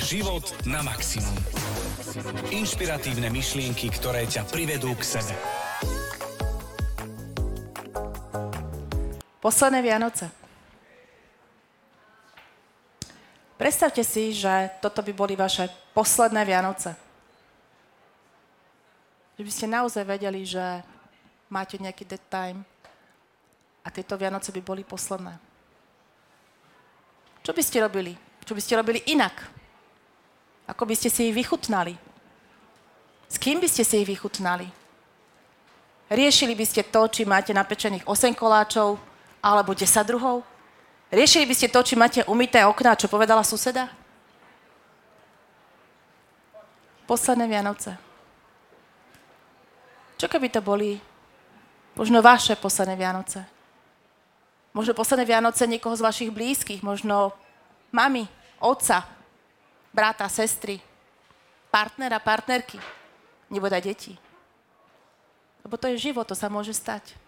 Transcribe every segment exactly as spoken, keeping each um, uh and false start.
Život na maximum. Inšpiratívne myšlienky, ktoré ťa privedú k sebe. Posledné Vianoce. Predstavte si, že toto by boli vaše posledné Vianoce. Že by ste naozaj vedeli, že máte nejaký dead time a tieto Vianoce by boli posledné. Čo by ste robili? Čo by ste robili inak? Ako by ste si ich vychutnali? S kým by ste si ich vychutnali? Riešili by ste to, či máte napečených osem koláčov alebo desať druhov? Riešili by ste to, či máte umyté okná, čo povedala suseda? Posledné Vianoce. Čo keby to boli možno vaše posledné Vianoce? Možno posledné Vianoce niekoho z vašich blízkych, možno mami, otca, brata, sestry, partnera, partnerky, nebodaj deti. Lebo to je život, to sa môže stať.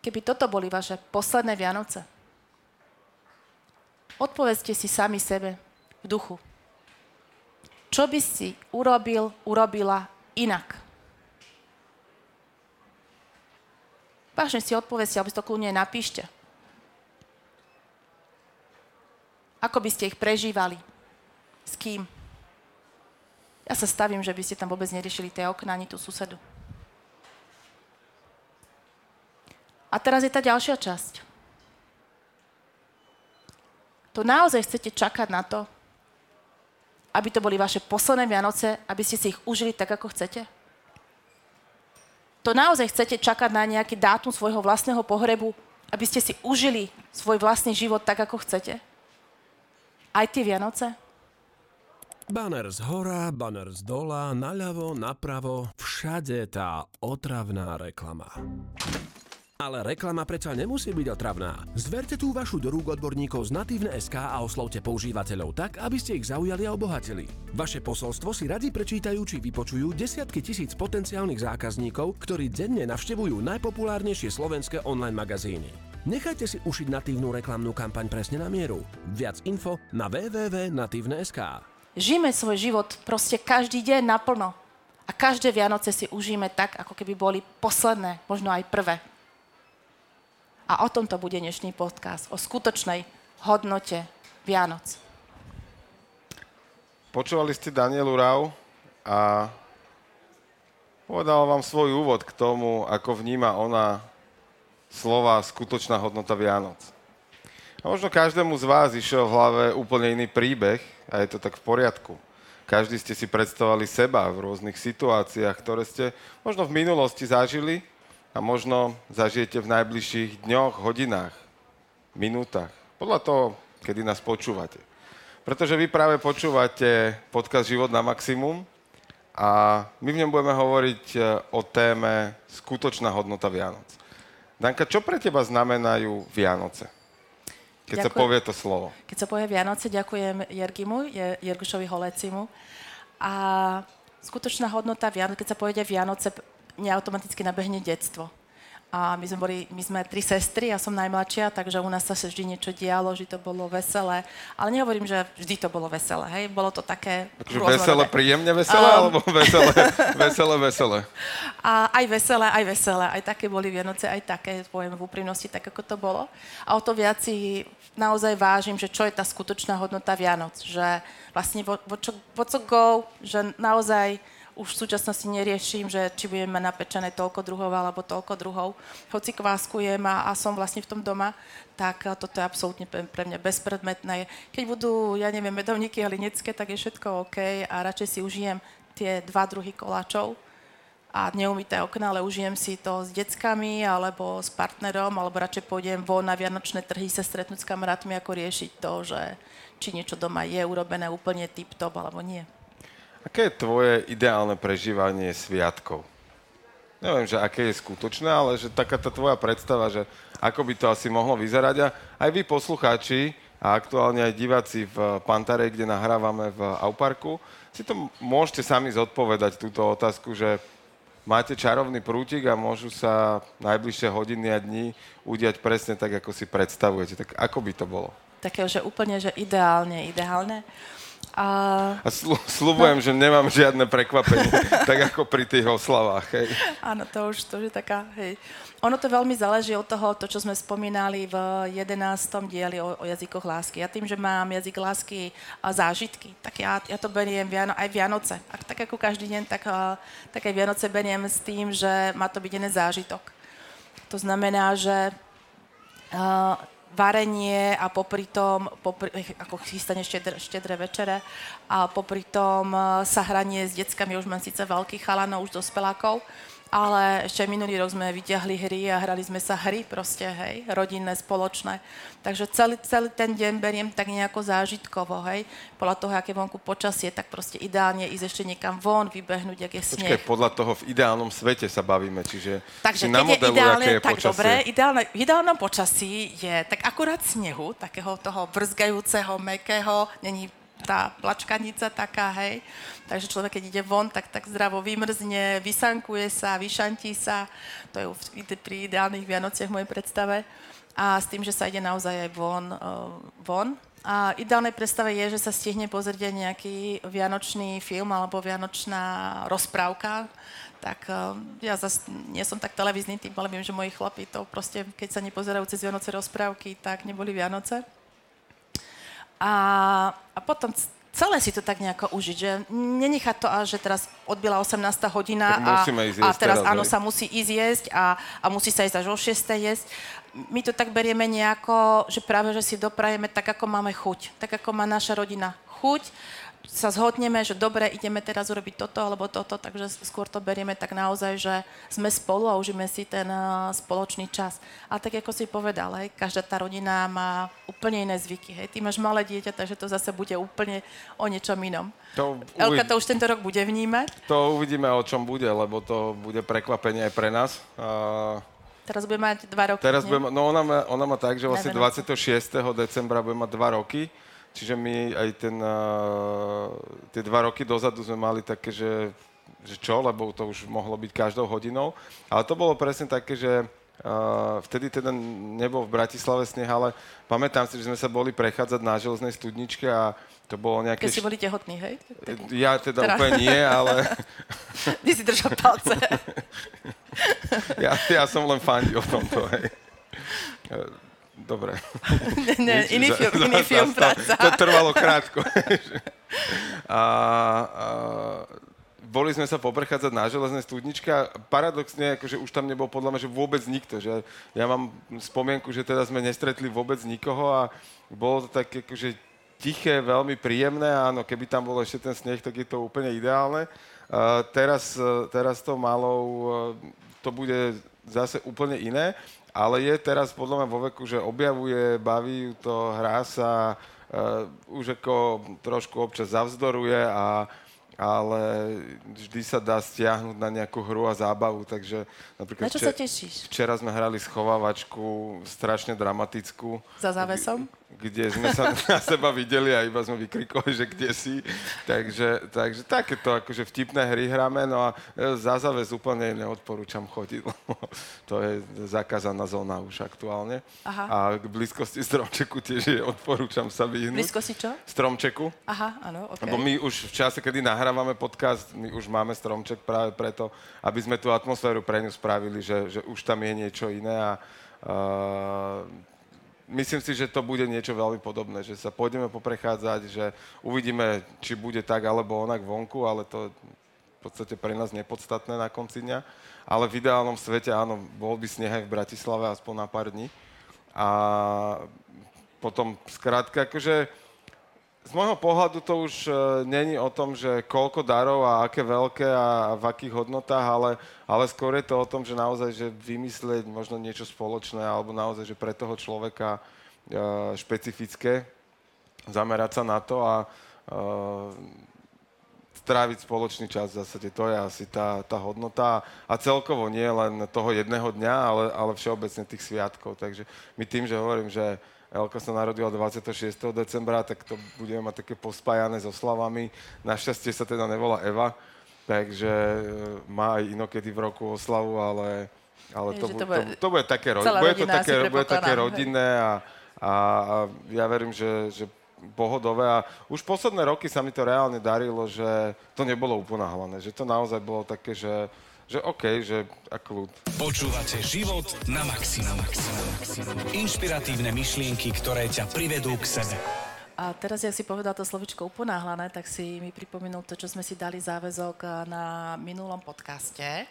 Keby toto boli vaše posledné Vianoce, odpovedzte si sami sebe v duchu. Čo by si urobil, urobila inak? Vážne si odpovedzte, alebo si to kľudne napíšte. Ako by ste ich prežívali? S kým? Ja sa stavím, že by ste tam vôbec neriešili tie okná, ani tú susedu. A teraz je tá ďalšia časť. To naozaj chcete čakať na to, aby to boli vaše posledné Vianoce, aby ste si ich užili tak, ako chcete? To naozaj chcete čakať na nejaký dátum svojho vlastného pohrebu, aby ste si užili svoj vlastný život tak, ako chcete? Aj tie Vianoce? Banér z hora, banér z dola, naľavo, napravo, všade tá otravná reklama. Ale reklama predsa nemusí byť otravná. Zverte tú vašu do rúk odborníkov z Natívne.sk a oslovte používateľov tak, aby ste ich zaujali a obohatili. Vaše posolstvo si radi prečítajú či vypočujú desiatky tisíc potenciálnych zákazníkov, ktorí denne navštevujú najpopulárnejšie slovenské online magazíny. Nechajte si ušiť natívnu reklamnú kampaň presne na mieru. Viac info na w w w bodka natívne bodka es ká. Žijme svoj život proste každý deň naplno. A každé Vianoce si užijeme tak, ako keby boli posledné, možno aj prvé. A o tomto bude dnešný podcast, o skutočnej hodnote Vianoc. Počúvali ste Danielu Rau a povedala vám svoj úvod k tomu, ako vníma ona slova skutočná hodnota Vianoc. A možno každému z vás išiel v hlave úplne iný príbeh a je to tak v poriadku. Každý ste si predstavovali seba v rôznych situáciách, ktoré ste možno v minulosti zažili, a možno zažijete v najbližších dňoch, hodinách, minútach. Podľa toho, kedy nás počúvate. Pretože vy práve počúvate podcast Život na maximum a my v ňom budeme hovoriť o téme skutočná hodnota Vianoc. Danka, čo pre teba znamenajú Vianoce? Keď ďakujem. Sa povie to slovo. Keď sa povie Vianoce, ďakujem Jergimu, Jergušovi Holéczymu. A skutočná hodnota Vianoc, keď sa povede Vianoce, mňa automaticky nabehne detstvo. A my sme boli, my sme tri sestry, ja som najmladšia, takže u nás sa vždy niečo dialo, že to bolo veselé. Ale nehovorím, že vždy to bolo veselé, hej? Bolo to také... Takže veselé, príjemne veselé, um... alebo veselé, veselé, veselé? A aj veselé, aj veselé. Aj také boli Vianoce, aj také, poviem v úprimnosti, tak ako to bolo. A o to viac si naozaj vážim, že čo je tá skutočná hodnota Vianoc. Že vlastne what's go, že naozaj... Už v súčasnosti neriešim, že či budem mať napečené toľko druhov alebo toľko druhov. Hoci kváskujem a, a som vlastne v tom doma, tak toto je absolútne pre mňa bezpredmetné. Keď budú, ja neviem, medovníky hlinecké, tak je všetko OK a radšej si užijem tie dva druhy koláčov a neumyté okna, ale užijem si to s deckami alebo s partnerom, alebo radšej pôjdem von na vianočné trhy sa stretnúť s kamarátmi, ako riešiť to, že či niečo doma je urobené úplne tip-top alebo nie. Aké je tvoje ideálne prežívanie sviatkov? Neviem, že aké je skutočné, ale že taká tá tvoja predstava, že ako by to asi mohlo vyzerať. A aj vy, poslucháči, a aktuálne aj diváci v Panta Rhei, kde nahrávame v Auparku, si to môžete sami zodpovedať, túto otázku, že máte čarovný prútik a môžu sa najbližšie hodiny a dní udiať presne tak, ako si predstavujete. Tak ako by to bolo? takého, že úplne, že ideálne, ideálne. A, a slu- slúbujem, no. že nemám žiadne prekvapenie, tak ako pri tých oslavách, hej. Áno, to už to je taká, hej. Ono to veľmi záleží od toho, to, čo sme spomínali v jedenástom dieli o, o jazykoch lásky. Ja tým, že mám jazyk lásky a zážitky, tak ja, ja to beriem viano, aj Vianoce. A tak ako každý deň, tak, tak aj Vianoce beriem s tým, že má to byť jeden zážitok. To znamená, že... Uh, varenie a popri tom, popri, ako chystanie štedre, štedre večere, a popri tom sa hranie s deckami, už mám síce veľkých chalanov, už dospelákov, ale ešte minulý rok sme vyťahli hry a hrali sme sa hry proste, hej, rodinné, spoločné. Takže celý, celý ten deň beriem tak nejako zážitkovo, hej. Podľa toho, aké vonku počasie, tak proste ideálne ísť ešte niekam von, vybehnúť, ak je sneh. Počkaj, podľa toho v ideálnom svete sa bavíme, čiže takže, si namodelu, aké je tak počasie. Dobre, ideálne, v ideálnom počasí je tak akurát snehu, takého toho brzgajúceho, mäkkého, není tá plačkanica taká, hej. Takže človek, keď ide von, tak, tak zdravo vymrzne, vysankuje sa, vyšantí sa. To je pri ideálnych Vianociach v mojej predstave. A s tým, že sa ide naozaj aj von. von. A ideálnej predstave je, že sa stihne pozrieť nejaký vianočný film alebo vianočná rozprávka. Tak ja zase nie som tak televízny typ, ale viem, že moji chlapi to proste, keď sa nepozerajú cez Vianoce rozprávky, tak neboli Vianoce. A, a potom celé si to tak nejako užiť, že nenechá to, že teraz odbila osemnásta hodina a, a teraz áno, sa musí ísť jesť a, a musí sa ísť až o šiestej jesť. My to tak berieme nejako, že práve, že si doprajeme tak, ako máme chuť, tak, ako má naša rodina chuť. Sa zhodneme, že dobre, ideme teraz urobiť toto alebo toto, takže skôr to berieme tak naozaj, že sme spolu a užíme si ten uh, spoločný čas. A tak, ako si povedal, hej, každá tá rodina má úplne iné zvyky, hej. Ty máš malé dieťa, takže to zase bude úplne o niečom inom. To Elka uvi... to už tento rok bude vnímať. To uvidíme, o čom bude, lebo to bude prekvapenie aj pre nás. Uh... Teraz bude mať dva roky. Teraz bude ma... No ona má, ona má tak, že vlastne dvadsiateho šiesteho decembra bude mať dva roky. Čiže my aj ten, uh, tie dva roky dozadu sme mali také, že, že čo, lebo to už mohlo byť každou hodinou. Ale to bolo presne také, že uh, vtedy teda nebol v Bratislave sneh, ale pamätám si, že sme sa boli prechádzať na Železnej studničke a to bolo nejaké... Keď si boli tehotní, hej? Tedy... Ja teda, teda úplne nie, ale... Ty si držal palce. ja, ja som len fandil o tomto, hej. Dobre. Ne, ne, Nič, iný film, za, iný za, film za, práca. To trvalo krátko. a, a, boli sme sa poprechádzať na Železné studničke a paradoxne, akože už tam nebol podľa mňa, že vôbec nikto. Že ja mám spomienku, že teda sme nestretli vôbec nikoho a bolo to tak akože tiché, veľmi príjemné a áno, keby tam bol ešte ten sneh, tak je to úplne ideálne. A teraz, teraz to malou, to bude zase úplne iné. Ale je teraz podľa mňa vo veku, že objavuje, baví ju to, hrá sa, uh, už ako trošku občas zavzdoruje, a, ale vždy sa dá stiahnuť na nejakú hru a zábavu, takže napríklad... Na čo včera, sa tešíš? Včera sme hrali schovávačku, strašne dramatickú. Za závesom? Kde sme sa na seba videli a iba sme vykrikovali, že kde si. Takže, takže takéto akože vtipné hry hráme, no a za záves úplne neodporúčam chodiť, lebo to je zakázaná zóna už aktuálne. Aha. A k blízkosti stromčeku tiež je, odporúčam sa vyhnúť. Blízkosti čo? Stromčeku. Aha, áno, okej. Okay. Lebo my už v čase, kedy nahrávame podcast, my už máme stromček práve preto, aby sme tú atmosféru pre ňu spravili, že, že už tam je niečo iné a... Uh, Myslím si, že to bude niečo veľmi podobné, že sa pôjdeme poprechádzať, že uvidíme, či bude tak alebo onak vonku, ale to v podstate pre nás nepodstatné na konci dňa. Ale v ideálnom svete, áno, bol by sneh aj v Bratislave aspoň na pár dní. A potom, skrátka, akože z môjho pohľadu to už není o tom, že koľko darov a aké veľké a v akých hodnotách, ale, ale skôr je to o tom, že naozaj, že vymyslieť možno niečo spoločné alebo naozaj, že pre toho človeka špecifické, zamerať sa na to a stráviť spoločný čas v zásade. To je asi tá, tá hodnota a celkovo nie len toho jedného dňa, ale, ale všeobecne tých sviatkov. Takže my tým, že hovorím, že Elka sa narodila dvadsiateho šiesteho decembra, tak to budeme mať také pospájané s oslavami. Našťastie sa teda nevolá Eva, takže má aj inokedy v roku oslavu, ale, ale to, to, bude, to, to bude také rodinné, bude to také, bude také rodinné a, a a ja verím, že, že pohodové a už posledné roky sa mi to reálne darilo, že to nebolo uponáhlané, že to naozaj bolo také, že, že okej, okay, že a kľud. Počúvate Život na maximum. Inšpiratívne myšlienky, ktoré ťa privedú k sebe. A teraz, jak si povedal to slovičko uponáhlané, tak si mi pripomenul to, čo sme si dali záväzok na minulom podcaste.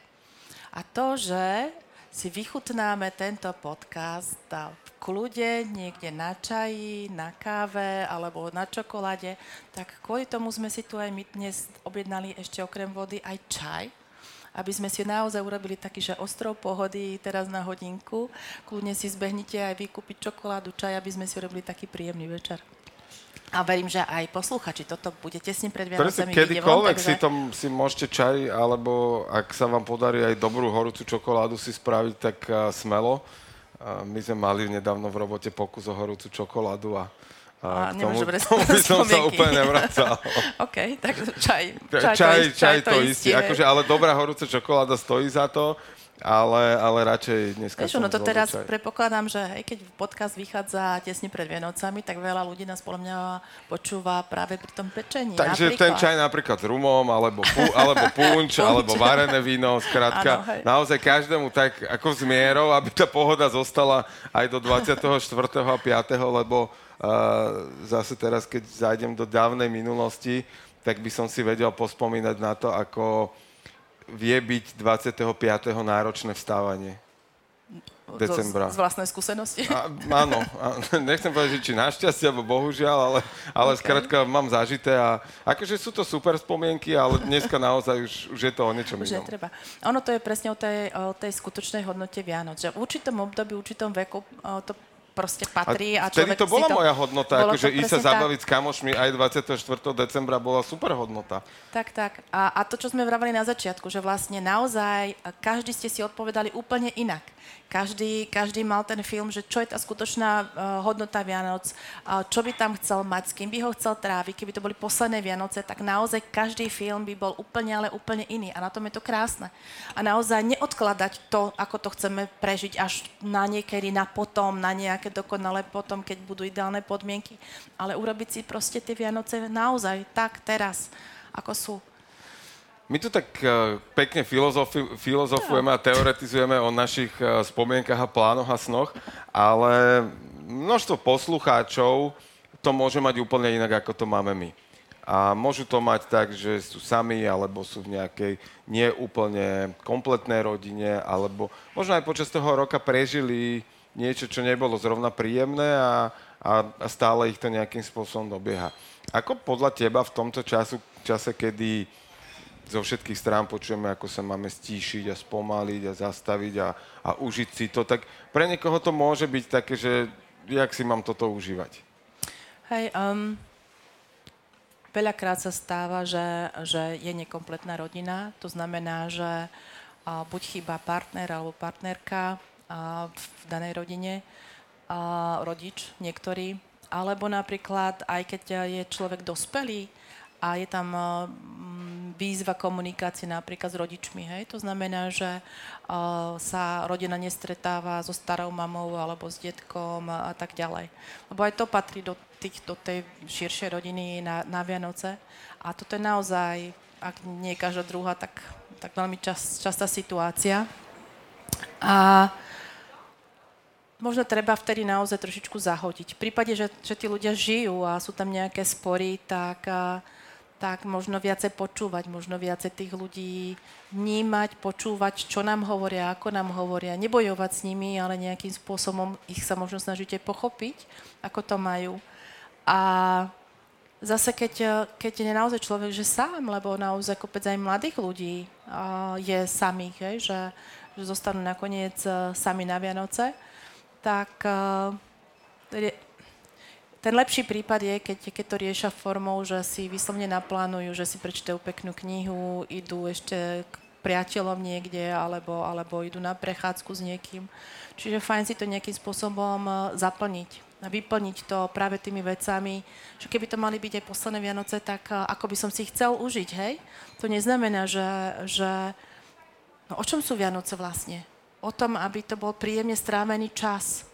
A to, že si vychutnáme tento podcast v kľude, niekde na čaji, na káve alebo na čokoláde, tak kvôli tomu sme si tu aj my dnes objednali ešte okrem vody aj čaj, aby sme si naozaj urobili taký, že ostrov pohody teraz na hodinku. Kľudne si zbehnite aj vykúpiť čokoládu, čaj, aby sme si urobili taký príjemný večer. A verím, že aj posluchači toto bude tesne pred Vianocami. Kedykoľvek takže... si tam si môžete čaj, alebo ak sa vám podarí aj dobrú horúcu čokoládu si spraviť, tak uh, smelo. Uh, my sme mali nedávno v robote pokus o horúcu čokoládu a, a, a k tomu, tomu by som sa úplne nevracal. OK, tak čaj. Čaj, čaj, to, čaj to, to istí. Akože, ale dobrá horúca čokoláda stojí za to. Ale, ale radšej dneska Víš, som no to zvolil teraz čaj. Predpokladám, že hej, keď podcast vychádza tesne pred Vianocami, tak veľa ľudí nás podľa mňa počúva práve pri tom pečení. Takže napríklad... ten čaj napríklad s rumom, alebo, pu, alebo punč, alebo varené víno, skrátka. Ano, naozaj každému tak ako s mierou, aby tá pohoda zostala aj do dvadsiateho štvrtého a piateho lebo uh, zase teraz, keď zájdem do dávnej minulosti, tak by som si vedel pospomínať na to, ako... vie byť dvadsiateho piateho náročné vstávanie decembra. Z, z vlastnej skúsenosti? A, áno. A, nechcem povedať, že či našťastie, alebo bohužiaľ, ale, ale okay. Skrátka mám zažité a akože sú to super spomienky, ale dneska naozaj už, už je to o niečom inom. Netreba. Ono to je presne o tej, o tej skutočnej hodnote Vianoc, že v určitom období, v určitom veku to proste patrí a, a človek si to... Vtedy to bola moja hodnota, akože ísť sa zabaviť s kamošmi aj dvadsiateho štvrtého decembra bola super hodnota. Tak, tak. A, a to, čo sme vravali na začiatku, že vlastne naozaj každý ste si odpovedali úplne inak. Každý, každý mal ten film, že čo je tá skutočná uh, hodnota Vianoc, uh, čo by tam chcel mať, s kým by ho chcel tráviť, keby to boli posledné Vianoce, tak naozaj každý film by bol úplne, ale úplne iný. A na tom je to krásne. A naozaj neodkladať to, ako to chceme prežiť až na niekedy, na potom, na nejaké dokonale potom, keď budú ideálne podmienky. Ale urobiť si proste tie Vianoce naozaj tak teraz, ako sú. My tu tak uh, pekne filozofi- filozofujeme a teoretizujeme o našich uh, spomienkach a plánoch a snoch, ale množstvo poslucháčov to môže mať úplne inak, ako to máme my. A môžu to mať tak, že sú sami, alebo sú v nejakej neúplne kompletnej rodine, alebo možno aj počas toho roka prežili niečo, čo nebolo zrovna príjemné a, a, a stále ich to nejakým spôsobom dobieha. Ako podľa teba v tomto času, čase, kedy zo všetkých strán počujeme, ako sa máme stíšiť a spomaliť a zastaviť a, a užiť si to, tak pre niekoho to môže byť také, že jak si mám toto užívať? Hej, um, veľakrát sa stáva, že, že je nekompletná rodina, to znamená, že uh, buď chýba partner alebo partnerka uh, v danej rodine, uh, rodič niektorý, alebo napríklad, aj keď je človek dospelý a je tam... Uh, výzva komunikácie napríklad s rodičmi, hej? To znamená, že uh, sa rodina nestretáva so starou mamou alebo s detkom a, a tak ďalej. Lebo aj to patrí do, tých, do tej širšej rodiny na, na Vianoce. A toto je naozaj, ak nie každá druhá, tak, tak veľmi čas, častá situácia. A možno treba vtedy naozaj trošičku zahodiť. V prípade, že, že tí ľudia žijú a sú tam nejaké spory, tak... A, tak možno viacej počúvať, možno viacej tých ľudí vnímať, počúvať, čo nám hovoria, ako nám hovoria, nebojovať s nimi, ale nejakým spôsobom ich sa možno snažíte pochopiť, ako to majú. A zase, keď, keď je naozaj človek, že sám, lebo naozaj kopec aj mladých ľudí je samých, hej, že, že zostanú nakoniec sami na Vianoce, tak... Ten lepší prípad je, keď, keď to riešia formou, že si vyslovne naplánujú, že si prečítajú peknú knihu, idú ešte k priateľom niekde, alebo, alebo idú na prechádzku s niekým. Čiže fajn si to nejakým spôsobom zaplniť. Vyplniť to práve tými vecami, že keby to mali byť aj posledné Vianoce, tak ako by som si chcel užiť, hej? To neznamená, že... že... No, o čom sú Vianoce vlastne? O tom, aby to bol príjemne strávený čas.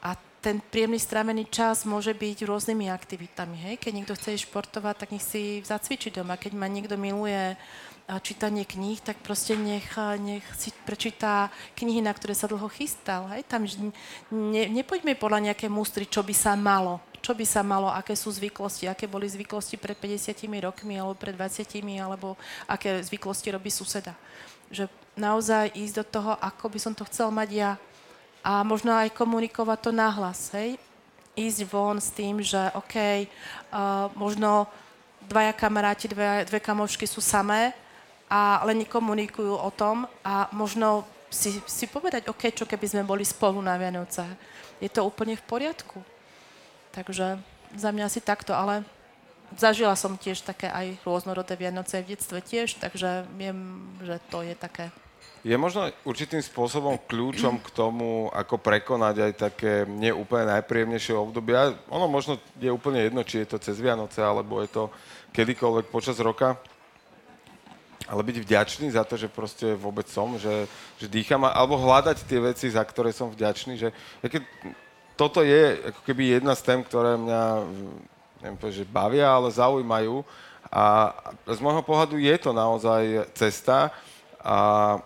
A ten príjemný strávený čas môže byť rôznymi aktivitami, hej? Keď niekto chce športovať, tak nech si zacvičí doma. Keď ma niekto miluje čítanie kníh, tak proste nech, nech si prečíta knihy, na ktoré sa dlho chystal, hej? Tam ne, nepoďme podľa nejaké mústry, čo by sa malo. Čo by sa malo, aké sú zvyklosti, aké boli zvyklosti pred päťdesiatimi rokmi, alebo pred dvadsiatimi, alebo aké zvyklosti robí suseda. Že naozaj ísť do toho, ako by som to chcel mať ja. A možno aj komunikovať to nahlas, hej? Ísť von s tým, že okej, uh, možno dvaja kamaráti, dve, dve kamošky sú samé, a, ale nekomunikujú o tom a možno si, si povedať, okej, čo keby sme boli spolu na Vianoce. Je to úplne v poriadku. Takže za mňa asi takto, ale zažila som tiež také aj rôznorodé Vianoce v detstve tiež, takže viem, že to je také. Je možno určitým spôsobom kľúčom k tomu, ako prekonať aj také neúplne najpríjemnejšie obdobia. Ono možno je úplne jedno, či je to cez Vianoce, alebo je to kedykoľvek počas roka. Ale byť vďačný za to, že proste vôbec som, že, že dýcham, alebo hľadať tie veci, za ktoré som vďačný, že aké... Toto je ako keby jedna z tém, ktoré mňa, neviem povedať, že bavia, ale zaujímajú. A z môjho pohľadu je to naozaj cesta a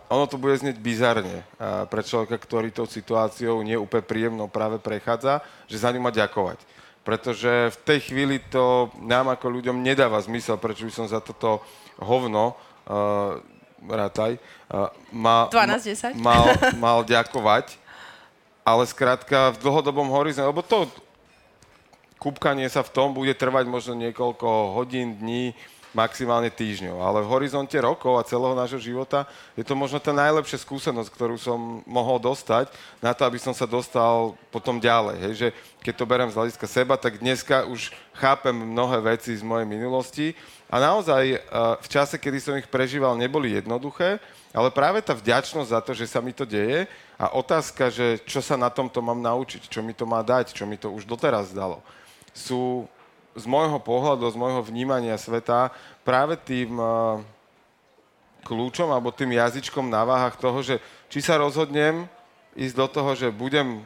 ono to bude znieť bizarne pre človeka, ktorý tou situáciou neúplne príjemnou práve prechádza, že za ňu má ďakovať. Pretože v tej chvíli to nám ako ľuďom nedáva zmysel, prečo by som za toto hovno, uh, rátaj, uh, mal, mal, mal ďakovať. Ale skrátka v dlhodobom horizonte, lebo to kúpkanie sa v tom bude trvať možno niekoľko hodín, dní, maximálne týždňov. Ale v horizonte rokov a celého nášho života je to možno tá najlepšia skúsenosť, ktorú som mohol dostať na to, aby som sa dostal potom ďalej. Hej, že keď to berem z hľadiska seba, tak dneska už chápem mnohé veci z mojej minulosti. A naozaj v čase, kedy som ich prežíval, neboli jednoduché, ale práve tá vďačnosť za to, že sa mi to deje a otázka, že čo sa na tomto mám naučiť, čo mi to má dať, čo mi to už doteraz dalo, sú z môjho pohľadu, z môjho vnímania sveta práve tým uh, kľúčom alebo tým jazyčkom na váhach toho, že či sa rozhodnem ísť do toho, že budem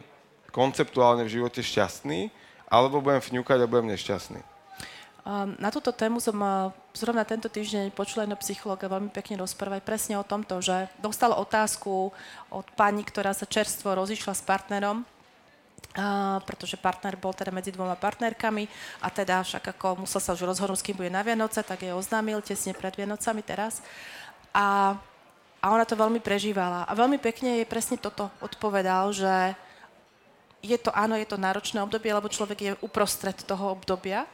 konceptuálne v živote šťastný, alebo budem fňukať a budem nešťastný. Na túto tému som zrovna tento týždeň počula jedno psychológa veľmi pekne rozprávať presne o tomto, že dostala otázku od pani, ktorá sa čerstvo rozišla s partnerom, pretože partner bol teda medzi dvoma partnerkami a teda však ako musel sa už rozhodnúť, s kým bude na Vianoce, tak jej oznámil tesne pred Vianocami teraz. A, a ona to veľmi prežívala. A veľmi pekne jej presne toto odpovedal, že je to áno, je to náročné obdobie, lebo človek je uprostred toho obdobia,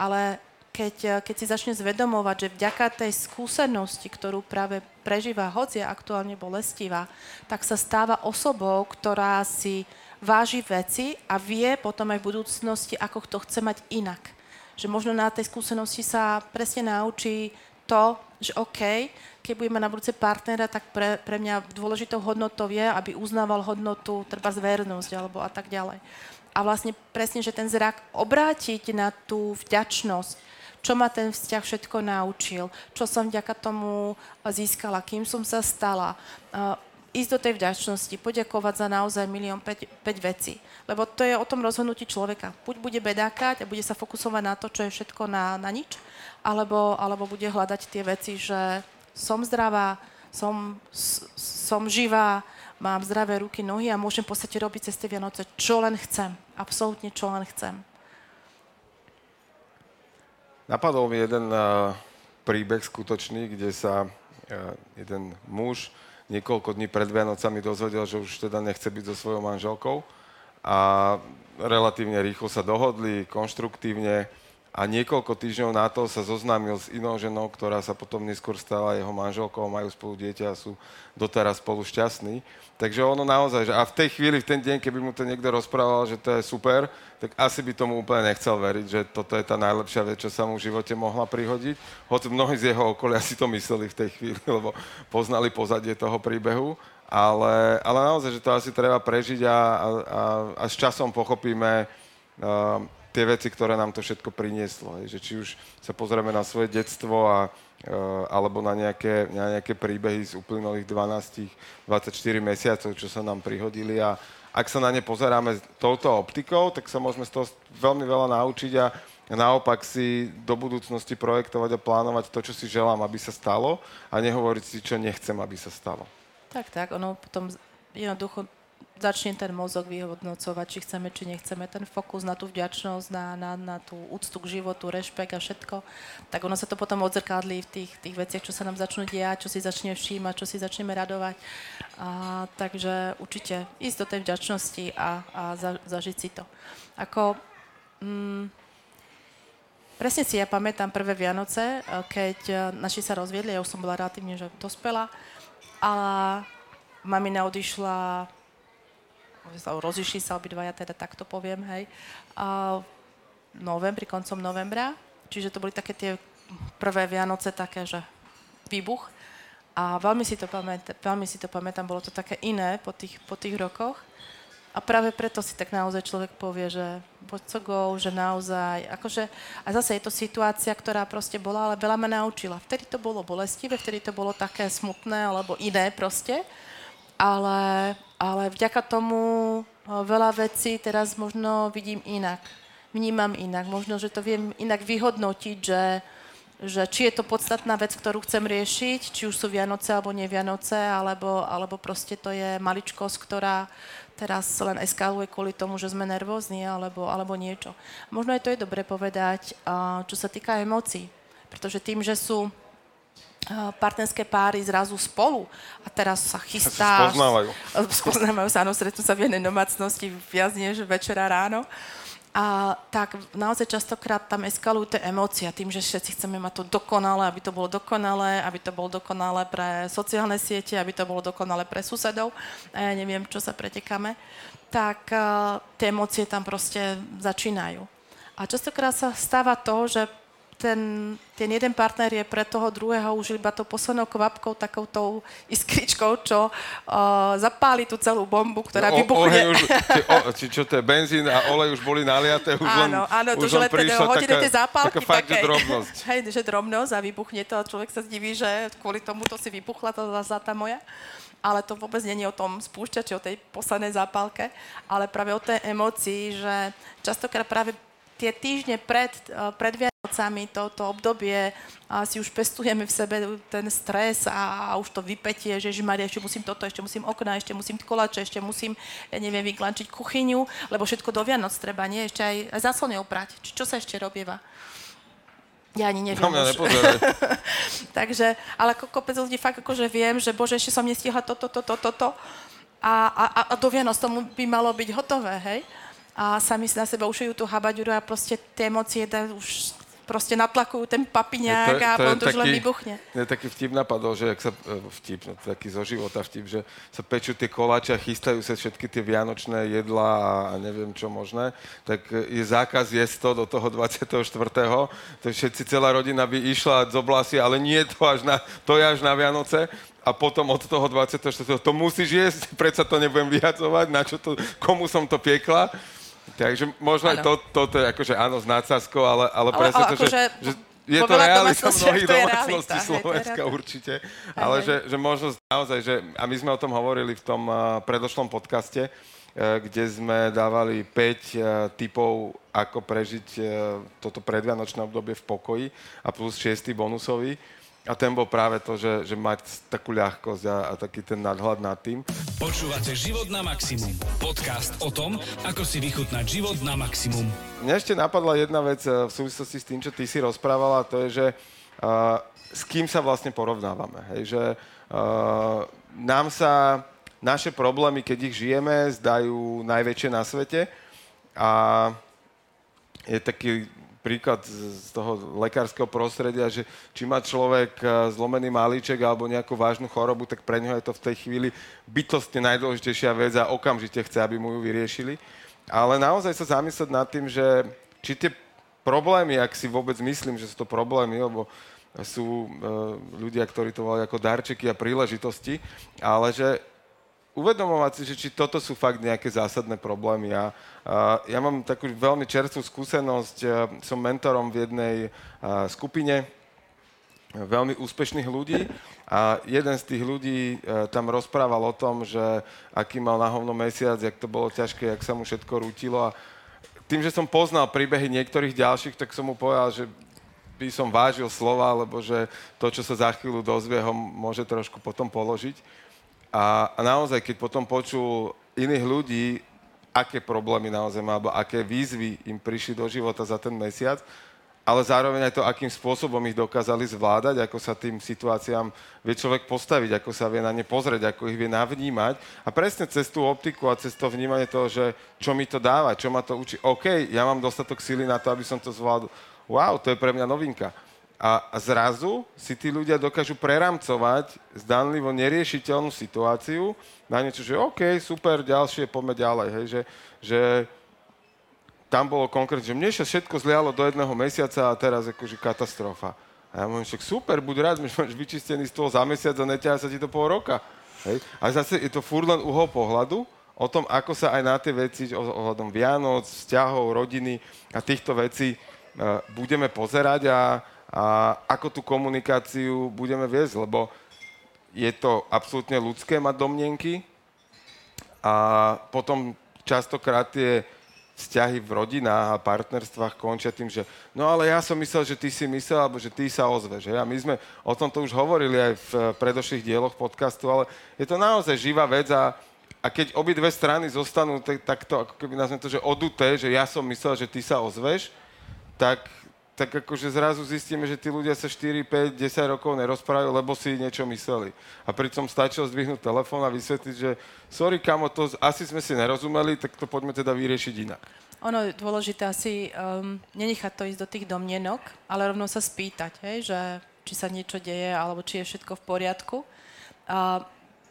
ale keď, keď si začne zvedomovať, že vďaka tej skúsenosti, ktorú práve prežíva, hoci je aktuálne bolestivá, tak sa stáva osobou, ktorá si váži veci a vie potom aj v budúcnosti, ako to chce mať inak. Že možno na tej skúsenosti sa presne naučí to, že OK, keď budeme na budúce partnera, tak pre, pre mňa dôležitou hodnotou je, aby uznával hodnotu, treba zvernosť alebo a tak ďalej. A vlastne presne, že ten zrak obrátiť na tú vďačnosť, čo ma ten vzťah všetko naučil, čo som vďaka tomu získala, kým som sa stala. Uh, ísť do tej vďačnosti, poďakovať za naozaj milión päť, päť vecí. Lebo to je o tom rozhodnutí človeka. Buď bude bedákať a bude sa fokusovať na to, čo je všetko na, na nič, alebo, alebo bude hľadať tie veci, že som zdravá, som, som živá, mám zdravé ruky, nohy a môžem v podstate robiť cez tie Vianoce, čo len chcem. Absolútne, čo len chcem. Napadol mi jeden uh, príbeh skutočný, kde sa uh, jeden muž niekoľko dní pred Vianocami dozvedel, že už teda nechce byť so svojou manželkou a relatívne rýchlo sa dohodli, konštruktívne a niekoľko týždňov na to sa zoznámil s inou ženou, ktorá sa potom neskôr stala jeho manželkou, majú spolu dieťa a sú doteraz spolu šťastní. Takže ono naozaj, že a v tej chvíli, v ten deň, keby mu to niekto rozprával, že to je super, tak asi by tomu úplne nechcel veriť, že toto je tá najlepšia vec, čo sa mu v živote mohla prihodiť. Hoci mnohí z jeho okolia si to mysleli v tej chvíli, lebo poznali pozadie toho príbehu. Ale, ale naozaj, že to asi treba prežiť a, a, a, a s časom pochopíme... Uh, tie veci, ktoré nám to všetko prinieslo. Že či už sa pozrieme na svoje detstvo a, e, alebo na nejaké, na nejaké príbehy z uplynulých dvanásť až dvadsaťštyri mesiacov, čo sa nám prihodili a, a ak sa na ne pozeráme touto optikou, tak sa môžeme z toho veľmi veľa naučiť a naopak si do budúcnosti projektovať a plánovať to, čo si želám, aby sa stalo a nehovoriť si, čo nechcem, aby sa stalo. Tak, tak, ono potom jednoducho začne ten mozog vyhodnocovať, či chceme, či nechceme, ten fokus na tú vďačnosť, na, na, na tú úctu k životu, rešpekt a všetko, tak ono sa to potom odzrkadlí v tých, tých veciach, čo sa nám začnú diať, čo si začne všímať, čo si začneme radovať. A, takže určite ísť do tej vďačnosti a, a za, zažiť si to. Ako, mm, presne si ja pamätám prvé Vianoce, keď naši sa rozviedli, ja už som bola relatívne, že dospela, ale mamina odišla... rozišli sa obidva, ja teda takto poviem, hej, v novembri, koncom novembra, čiže to boli také tie prvé Vianoce, také, že výbuch a veľmi si to pamätám, veľmi si to pamätám, bolo to také iné po tých, po tých rokoch a práve preto si tak naozaj človek povie, že what's go, že naozaj, akože, a zase je to situácia, ktorá proste bola, ale veľa ma naučila, vtedy to bolo bolestivé, vtedy to bolo také smutné, alebo iné proste, ale... Ale vďaka tomu veľa vecí teraz možno vidím inak, vnímam inak, možno, že to viem inak vyhodnotiť, že, že či je to podstatná vec, ktorú chcem riešiť, či už sú Vianoce alebo nie Vianoce, alebo, alebo proste to je maličkosť, ktorá teraz len eskaluje kvôli tomu, že sme nervózni alebo, alebo niečo. Možno aj to je dobre povedať, čo sa týka emócií, pretože tým, že sú... partnerské páry zrazu spolu a teraz sa chystá... Spoznávajú. Spoznávajú sa, áno, stretnú sa v jednej domácnosti viac než večera ráno. A tak naozaj častokrát tam eskalujú tie emócie tým, že všetci chceme mať to dokonalé, aby to bolo dokonalé, aby to bolo dokonalé pre sociálne siete, aby to bolo dokonalé pre susedov. A ja neviem, čo sa pretekáme. Tak uh, tie emócie tam proste začínajú. A častokrát sa stáva to, že Ten, ten jeden partner je pre toho druhého už iba tou poslednou kvapkou, takou tou iskričkou, čo uh, zapáli tú celú bombu, ktorá no, vybuchne. Už, či, o, či čo to je, benzín a olej už boli naliaté, už áno, len, áno, už len prišla taká, zápalky, taká fakt, také, že drobnosť. Hej, že drobnosť a vybuchne to a človek sa zdiví, že kvôli tomu to si vybuchla tá zlatá moja. Ale to vôbec nie je o tom spúšťači, o tej poslednej zápalke, ale práve o tej emócii, že častokrát práve tie týždne pred, pred Vianocami, toto obdobie, a si už pestujeme v sebe ten stres a, a už to vypätie, že Ježišmaria, ešte musím toto, ešte musím okna, ešte musím koláče, ešte musím, ja neviem, vyklančiť kuchyňu, lebo všetko do Vianoc treba, nie? Ešte aj, aj záslony oprať. Či, čo sa ešte robieva? Ja ani neviem. No, mňa nepozeraj. Takže, ale kopec ľudí fakt akože viem, že Bože, ešte som nestihla toto, toto, toto. A, a, a do Vianoc tomu by malo byť hotové, hej? A sami si na seba ušujú tú habaďuru a proste tie emócie už proste natlakujú ten papiňák a potom to už len vybuchne. Je taký vtip napadol, že ak sa vtip, no, taký zo života vtip, že sa pečú tie koláče a chystajú sa všetky tie vianočné jedlá a neviem čo možné, tak je zákaz jesť to do toho dvadsiateho štvrtého To všetci, celá rodina by išla zo blasy, ale nie to až na, to je až na Vianoce. A potom od toho dvadsiateho štvrtého to musíš jesť, predsa to nebudem vyhadzovať, na čo to, komu som to piekla. Takže možno ano. Aj to, toto je akože áno s nadsázkou, ale, ale, ale presne ale to, akože, že, že je to realita mnohých domácností Slovenska určite, ale že, že možno naozaj, že, a my sme o tom hovorili v tom uh, predošlom podcaste, uh, kde sme dávali päť uh, tipov, ako prežiť uh, toto predvianočné obdobie v pokoji a plus šiestý bonusový. A ten bol práve to, že, že mať takú ľahkosť a, a taký ten nadhľad nad tým. Počúvate Život na maximum. Podcast o tom, ako si vychutnať život na maximum. Mne ešte napadla jedna vec v súvislosti s tým, čo ty si rozprávala, to je, že uh, s kým sa vlastne porovnávame. Hej, že uh, nám sa naše problémy, keď ich žijeme, zdajú najväčšie na svete. A je taký... príklad z toho lekárskeho prostredia, že či má človek zlomený malíček alebo nejakú vážnu chorobu, tak pre neho je to v tej chvíli bytostne najdôležitejšia vec a okamžite chce, aby mu ju vyriešili. Ale naozaj sa zamyslieť nad tým, že či tie problémy, ak si vôbec myslím, že sú to problémy, lebo sú e, ľudia, ktorí to volajú ako darčeky a príležitosti, ale že uvedomovať si, že či toto sú fakt nejaké zásadné problémy. Ja, ja mám takú veľmi čerstvú skúsenosť, som mentorom v jednej skupine, veľmi úspešných ľudí a jeden z tých ľudí tam rozprával o tom, že aký mal na hovno mesiac, jak to bolo ťažké, jak sa mu všetko rútilo a tým, že som poznal príbehy niektorých ďalších, tak som mu povedal, že by som vážil slova, lebo že to, čo sa za chvíľu dozvie, ho môže trošku potom položiť a, a naozaj, keď potom počul iných ľudí, aké problémy naozaj má, alebo aké výzvy im prišli do života za ten mesiac, ale zároveň aj to, akým spôsobom ich dokázali zvládať, ako sa tým situáciám vie človek postaviť, ako sa vie na ne pozrieť, ako ich vie navnímať. A presne cez tú optiku a cez to vnímanie toho, že čo mi to dáva, čo ma to učí. OK, ja mám dostatok síly na to, aby som to zvládol. Wow, to je pre mňa novinka. A zrazu si tí ľudia dokážu preramcovať zdanlivo neriešiteľnú situáciu na niečo, že OK, super, ďalšie, poďme ďalej. Hej, že... že tam bolo konkrétne, že mne sa všetko zlialo do jedného mesiaca a teraz akože katastrofa. A ja môžem však super, buď rád, že máš vyčistený stôl za mesiac a neťahá sa ti to pol roka. Hej. A zase je to furt len uhol pohľadu o tom, ako sa aj na tie veci, ohľadom Vianoc, vzťahov, rodiny a týchto vecí uh, budeme pozerať a, a ako tú komunikáciu budeme viesť, lebo je to absolútne ľudské mať domnenky a potom častokrát tie vzťahy v rodinách a partnerstvách končia tým, že no ale ja som myslel, že ty si myslel, alebo že ty sa ozveš. A my sme o tomto už hovorili aj v predošlých dieloch podcastu, ale je to naozaj živá vec a, a keď obidve strany zostanú t- takto, ako keby nazvem to, že oduté, že ja som myslel, že ty sa ozveš, tak, tak akože zrazu zistíme, že tí ľudia sa štyri, päť, desať rokov nerozprávajú, lebo si niečo mysleli. A pritom stačilo zdvihnúť telefón a vysvetliť, že sorry kamo, to asi sme si nerozumeli, tak to poďme teda vyriešiť inak. Ono je dôležité asi um, nenechať to ísť do tých domnenok, ale rovno sa spýtať, hej, že či sa niečo deje, alebo či je všetko v poriadku. Uh,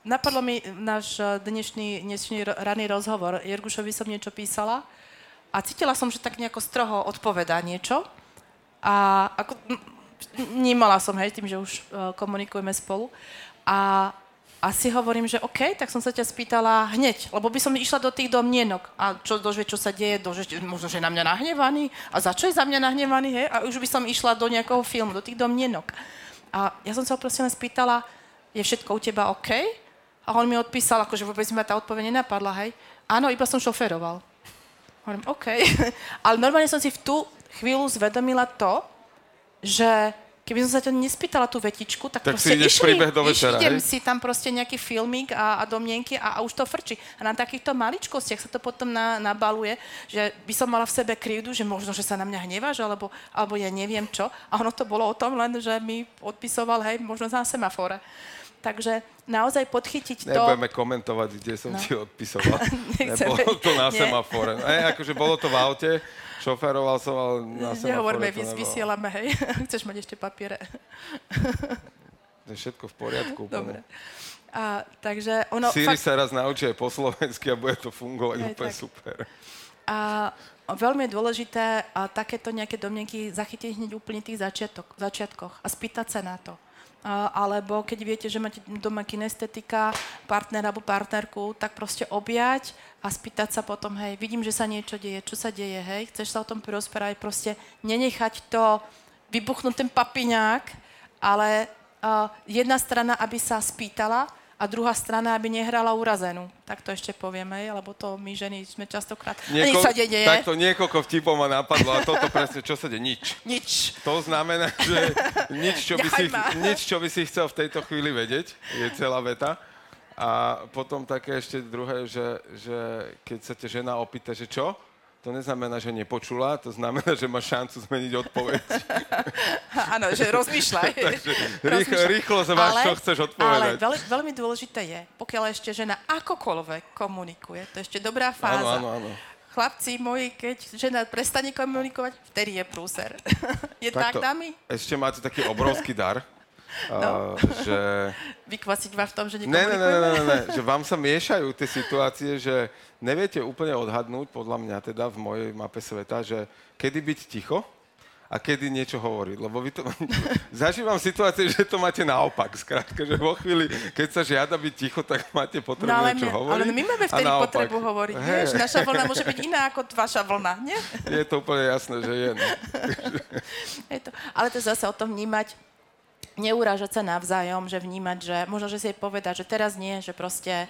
napadlo mi náš dnešný, dnešný ranný rozhovor. Jergušovi som niečo písala a cítila som, že tak nejako stroho odpovedá niečo. A ako, vnímala som, hej, tým, že už uh, komunikujeme spolu. A asi hovorím, že OK, tak som sa ťa spýtala hneď, lebo by som išla do tých domnienok. A čo dožvie, čo sa deje, dožvie, možno, že je na mňa nahnevaný. A za čo je za mňa nahnevaný, hej? A už by som išla do nejakého filmu, do tých domnienok. A ja som sa ho prosím spýtala, je všetko u teba OK? A on mi odpísal, akože vôbec ma tá odpoveď nenapadla, hej? Áno, iba som šoféroval. Hovorím, OK. Ale normálne som si v tú chvíľu zvedomila to, že keby som sa ťa nespýtala tú vetičku, tak, tak proste si išli, večera, idem hej? si tam proste nejaký filmík a, a domnenky a, a už to frčí. A na takýchto maličkostiach sa to potom na, nabaluje, že by som mala v sebe krivdu, že možno, že sa na mňa hneváš, alebo, alebo ja neviem čo. A ono to bolo o tom len, že mi odpisoval, hej, možno na semafore. Takže naozaj podchytiť Nebudeme to... Nebudeme komentovať, kde som no. ti odpisoval. Nebolo to na nie. semafore. E, akože bolo to v aute, šoféroval som, ale na semafore Nehovorme, to nebolo. Vysielame, hej. Chceš mať ešte papiere? To je všetko v poriadku. Dobre. A, takže ono... Siri fakt... sa raz naučí aj po slovensky a bude to fungovať hej, úplne tak. Super. A veľmi je dôležité a takéto nejaké domnenky zachytiť hneď úplne tých začiatok, začiatkoch a spýtať sa na to. Uh, alebo keď viete, že máte doma kinestetika, partner alebo partnerku, tak proste objať a spýtať sa potom, hej, vidím, že sa niečo deje, čo sa deje, hej, chceš sa o tom porozprávať, proste nenechať to vybuchnúť ten papiňák, ale uh, jedna strana, aby sa spýtala a druhá strana, aby nehrala urazenú. Tak to ešte povieme, lebo to my ženy sme častokrát... Nieko- sa deje. Takto niekoľko vtipov ma napadlo a toto presne, čo sa deje? Nič. Nič. To znamená, že nič čo, by si, nič, čo by si chcel v tejto chvíli vedieť, je celá veta. A potom také ešte druhé, že, že keď sa te žena opýta, že čo? To neznamená, že nepočula, to znamená, že má šancu zmeniť odpoveď. Áno, že rozmýšľaj. Takže rýchlo, rýchlo zváš, čo chceš odpovedať. Ale veľ, veľmi dôležité je, pokiaľ ešte žena akokoľvek komunikuje, to je ešte dobrá fáza. Áno, áno, áno. Chlapci moji, keď žena prestane komunikovať, vtedy je prúser. Je tak, dámy? Ešte máte taký obrovský dar. No. Uh, že... Vykvasiť vás v tom, že nekomunikujeme? Ne, ne, ne, ne, že vám sa miešajú tie situácie, že neviete úplne odhadnúť, podľa mňa teda v mojej mape sveta, že kedy byť ticho a kedy niečo hovoriť. Lebo vy to... Zažívam situácie, že to máte naopak, skrátka, že vo chvíli, keď sa žiada byť ticho, tak máte potrebu no, niečo my, hovoriť. Ale my máme vtedy potrebu hovoriť, hey. Vieš? Naša vlna môže byť iná ako vaša vlna, nie? Je to úplne jasné, že je. No. Je to. Ale to zase o tom vnímať neurážať sa navzájom, že vnímať, že možno, že si jej povedať, že teraz nie, že proste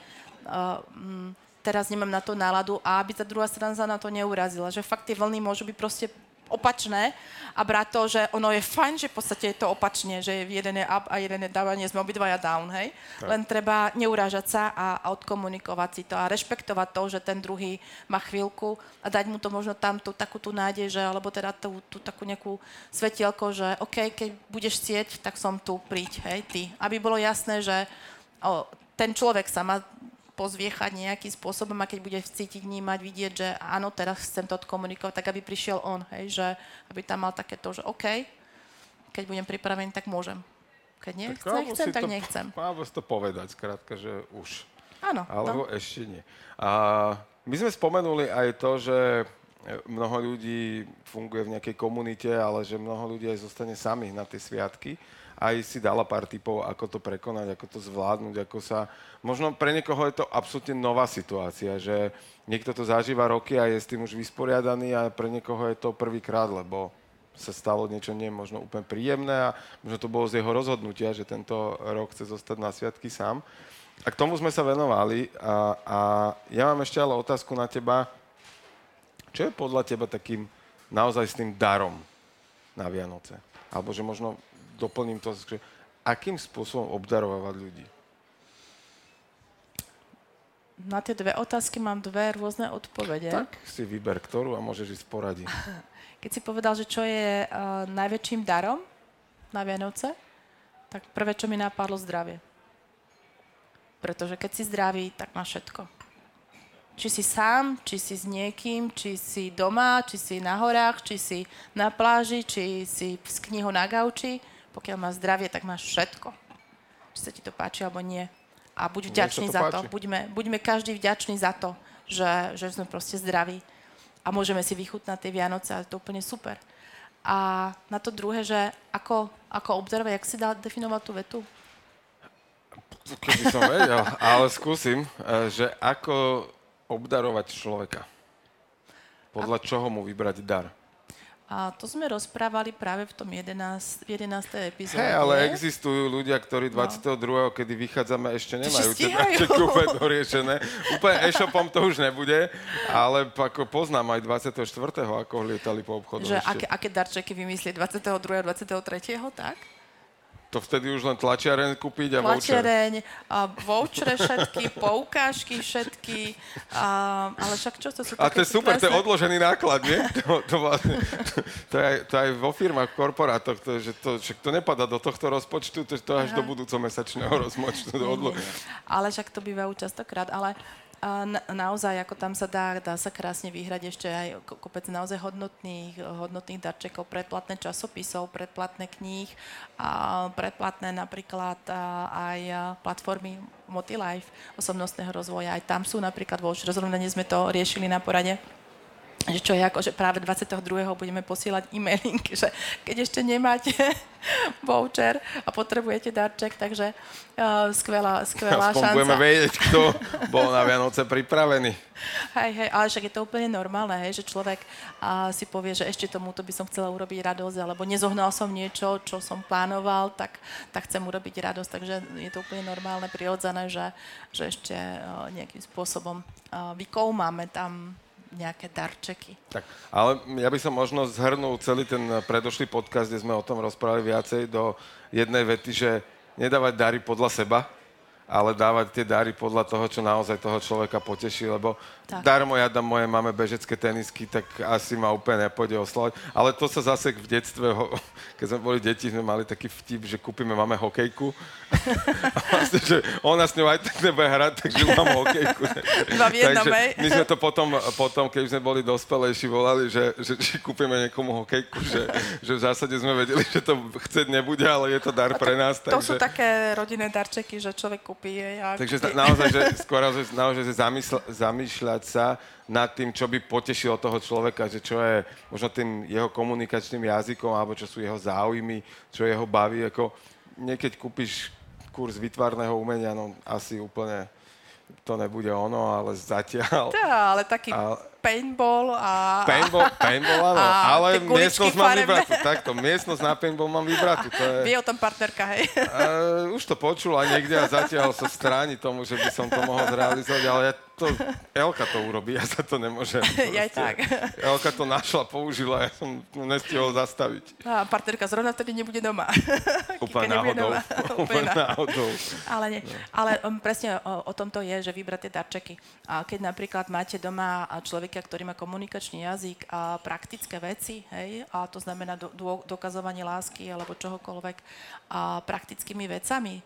uh, m, teraz nemám na to náladu a aby tá druhá strana sa na to neurazila. Že fakt tie vlny môžu byť proste opačné a brať to, že ono je fajn, že v podstate je to opačne, že jeden je up a jeden je down, nie sme obidvaja down, hej? Tak. Len treba neurážať sa a, a odkomunikovať si to a rešpektovať to, že ten druhý má chvíľku a dať mu to možno tam tú takú tú nádej, že, alebo teda tú, tú takú nejakú svetielko, že OK, keď budeš chcieť, tak som tu, príď, hej, ty. Aby bolo jasné, že o, ten človek sa má pozviechať nejakým spôsobom a keď bude cítiť, vnímať, vidieť, že áno, teraz chcem to odkomunikovať, tak aby prišiel on, hej, že aby tam mal takéto, že OK, keď budem pripravený, tak môžem. Keď nechcem, chcem, tak to, nechcem. Alebo si to povedať, skrátka, že už. Áno. Alebo no. Ešte nie. A my sme spomenuli aj to, že mnoho ľudí funguje v nejakej komunite, ale že mnoho ľudí aj zostane samých na tie sviatky. Aj si dala pár tipov, ako to prekonať, ako to zvládnuť, ako sa... Možno pre niekoho je to absolútne nová situácia, že niekto to zažíva roky a je s tým už vysporiadaný a pre niekoho je to prvýkrát, lebo sa stalo niečo nie možno úplne príjemné a možno to bolo z jeho rozhodnutia, že tento rok chce zostať na sviatky sám. A k tomu sme sa venovali a, a ja mám ešte ale otázku na teba. Čo je podľa teba takým naozaj s tým darom na Vianoce? Alebo že možno... doplním to, že akým spôsobom obdarovať ľudí? Na tie dve otázky mám dve rôzne odpovede. Tak si vyber ktorú a môžeš ísť poradiť. Keď si povedal, že čo je uh, najväčším darom na Vianoce, tak prvé, čo mi napadlo, zdravie. Pretože keď si zdravý, tak má všetko. Či si sám, či si s niekým, či si doma, či si na horách, či si na pláži, či si s knihou na gauči. Pokiaľ máš zdravie, tak máš všetko. Či sa ti to páči, alebo nie. A buď vďačný to za páči. to. Buďme, buďme každý vďačný za to, že, že sme proste zdraví. A môžeme si vychutnať tie Vianoce. A to je úplne super. A na to druhé, že ako, ako obdarovať, jak si dá definovať tú vetu? Keby som vedel, ale skúsim, že ako... obdarovať človeka. Podľa a, čoho mu vybrať dar? A to sme rozprávali práve v tom jedenástej epizóde. Hej, ale existujú ľudia, ktorí dvadsiateho druhého, no. kedy vychádzame, ešte nemajú teda kúpe doriešené. Úplne e-shopom to už nebude, ale ako poznám aj dvadsiateho štvrtého ako lietali po obchodu. Že aké, aké darčeky vymyslí dvadsiateho druhého, dvadsiateho tretieho, tak? To vtedy už len tlačiareň kúpiť a voucher. Tlačiareň, a vouchere všetky, poukážky všetky, a, ale však čo to sú také... A to je super, krásne. To je odložený náklad, nie? To, to, vlastne, to, to, aj, to aj vo firmách, v korporátoch, to, že to, však to nepadá do tohto rozpočtu, to, to až do budúcomesačného rozpočtu. Do odlo- ale však to bývajú častokrát, ale na, naozaj, ako tam sa dá, dá sa krásne vyhrať ešte aj kopec naozaj hodnotných, hodnotných darčekov, predplatné časopisov, predplatné kníh, a predplatné napríklad aj platformy Motilife osobnostného rozvoja. Aj tam sú napríklad, vo rozrovnanie sme to riešili na porade, že čo je ako, že práve dvadsiateho druhého budeme posielať e-mailinky, že keď ešte nemáte voucher a potrebujete darček, takže uh, skvelá, skvelá šanca. Aspoň budeme vedieť, kto bol na Vianoce pripravený. Hej, hej, ale však je to úplne normálne, hej, že človek uh, si povie, že ešte tomuto by som chcela urobiť radosť, alebo nezohnal som niečo, čo som plánoval, tak, tak chcem urobiť radosť, takže je to úplne normálne, prirodzené, že, že ešte uh, nejakým spôsobom uh, vykoumáme tam nejaké darčeky. Tak, ale ja by som možno zhrnul celý ten predošlý podcast, kde sme o tom rozprávali viacej do jednej vety, že nedávať dary podľa seba, ale dávať tie dary podľa toho, čo naozaj toho človeka poteší, lebo tak. Darmo ja dám moje mame bežecké tenisky, tak asi ma úplne nepôjde oslovať. Ale to sa zase v detstve, keď sme boli deti, sme mali taký vtip, že kúpime mame hokejku. A vlastne, že ona s ňou aj tak nebude hrať, takže mám hokejku. Dva v jednom, hej. My sme to potom, potom, keď sme boli dospelejší, volali, že, že či kúpime niekomu hokejku, že, že v zásade sme vedeli, že to chceť nebude, ale je to dar to, pre nás. To takže... sú také rodinné darčeky, že človek kúpí. Ja, Takže ty... naozaj, že skôr naozaj že zamysl- zamýšľať sa nad tým, čo by potešilo toho človeka, že čo je možno tým jeho komunikačným jazykom, alebo čo sú jeho záujmy, čo jeho baví. Ako niekedy kúpiš kurz výtvarného umenia, no asi úplne to nebude ono, ale zatiaľ... Tá, ale taký... Ale... paintball a... Paintball, paintball áno, ale miestnosť mám vybratú. Takto, miestnosť na paintball mám vybratú. To je... Vie o tom partnerka, hej. Uh, už to počula niekde a zatiaľ sa stráni tomu, že by som to mohol zrealizovať, ale ja to, Elka to urobí, ja sa to nemôžem. Ja tak. Elka to našla, použila, ja som nestihol zastaviť. A partnerka zrovna vtedy nebude doma. Úplne náhodou. Úplne náhodou. Ale nie. No. Ale um, presne o, o tomto je, že vybrať tie darčeky. A keď napríklad máte doma človeka, ktorý má komunikačný jazyk a praktické veci, hej, a to znamená do, do, dokazovanie lásky alebo čohokoľvek a praktickými vecami,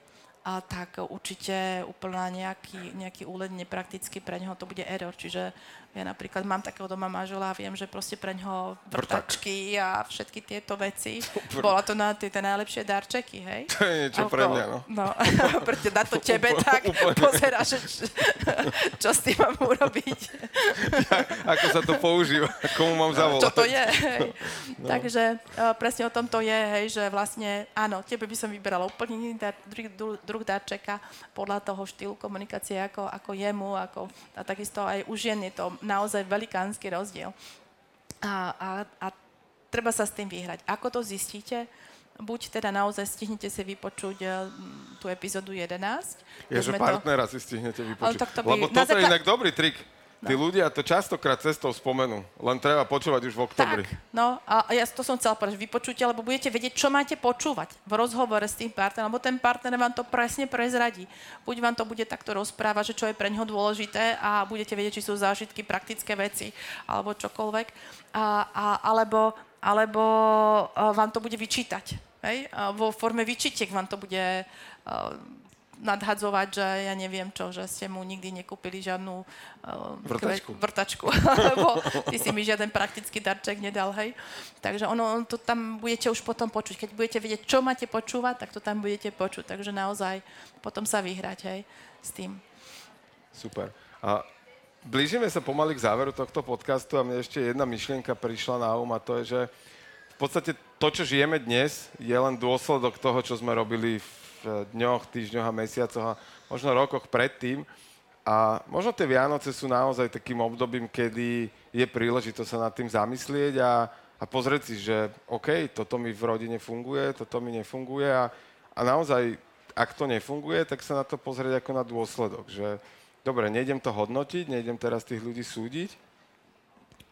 a tak určite úplná nejaký, nejaký úlet nepraktický pre ňoho to bude error, čiže ja napríklad mám takého doma manžela a viem, že proste pre ňoho vrtačky a všetky tieto veci. Super. Bola to na tie najlepšie darčeky, hej? To je niečo pre mňa, no. No, pretože na to tebe tak pozeráš, čo s tým mám urobiť. Ako sa to používa, komu mám zavolať. Čo to je, hej. Takže presne o tom to je, hej, že vlastne, áno, tebe by som vyberala úplne iný druh darčeka podľa toho štýlu komunikácie ako, ako jemu, ako, a takisto aj u žien je to naozaj velikánsky rozdiel. A, a, a treba sa s tým vyhrať. Ako to zistíte? Buď teda naozaj stihnete si vypočuť tú epizódu jedenásť. Je, že partnera to... si stihnete vypočuť. To by... Lebo toto je inak dobrý trik. No. Tí ľudia to častokrát cestou spomenú. Len treba počúvať už v oktobri. Tak, no a ja to som chcela povedať, vypočujte, lebo budete vedieť, čo máte počúvať v rozhovore s tým partnerom, lebo ten partner vám to presne prezradí. Buď vám to bude takto rozprávať, že čo je pre ňoho dôležité a budete vedieť, či sú zážitky, praktické veci alebo čokoľvek, a, a, alebo, alebo vám to bude vyčítať. Hej? Vo forme vyčítiek vám to bude... nadhadzovať, že ja neviem čo, že ste mu nikdy nekúpili žiadnu uh, vrtačku. vrtačku. Lebo ty si mi žiaden praktický darček nedal, hej. Takže ono, on to tam budete už potom počuť. Keď budete vedieť, čo máte počúvať, tak to tam budete počuť. Takže naozaj potom sa vyhrať, hej, s tým. Super. A blížime sa pomaly k záveru tohto podcastu a mne ešte jedna myšlienka prišla na um, a to je, že v podstate to, čo žijeme dnes, je len dôsledok toho, čo sme robili v dňoch, týždňoch a mesiacoch a možno rokoch predtým. A možno tie Vianoce sú naozaj takým obdobím, kedy je príležitosť sa nad tým zamyslieť a, a pozrieť si, že OK, toto mi v rodine funguje, toto mi nefunguje a, a naozaj, ak to nefunguje, tak sa na to pozrieť ako na dôsledok. Že dobre, nejdem to hodnotiť, nejdem teraz tých ľudí súdiť,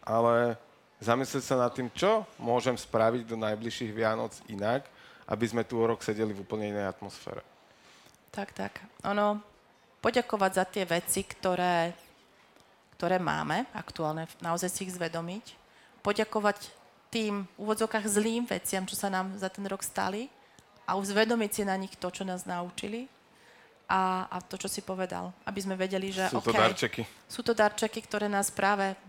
ale zamyslieť sa nad tým, čo môžem spraviť do najbližších Vianoc inak, aby sme tu o rok sedeli v úplne inej atmosfére. Tak, tak. Ono, poďakovať za tie veci, ktoré, ktoré máme aktuálne, naozaj si ich zvedomiť. Poďakovať tým úvodzokách zlým veciam, čo sa nám za ten rok stali a uzvedomiť si na nich to, čo nás naučili a, a to, čo si povedal. Aby sme vedeli, že sú to okay, darčeky. Sú to darčeky, ktoré nás práve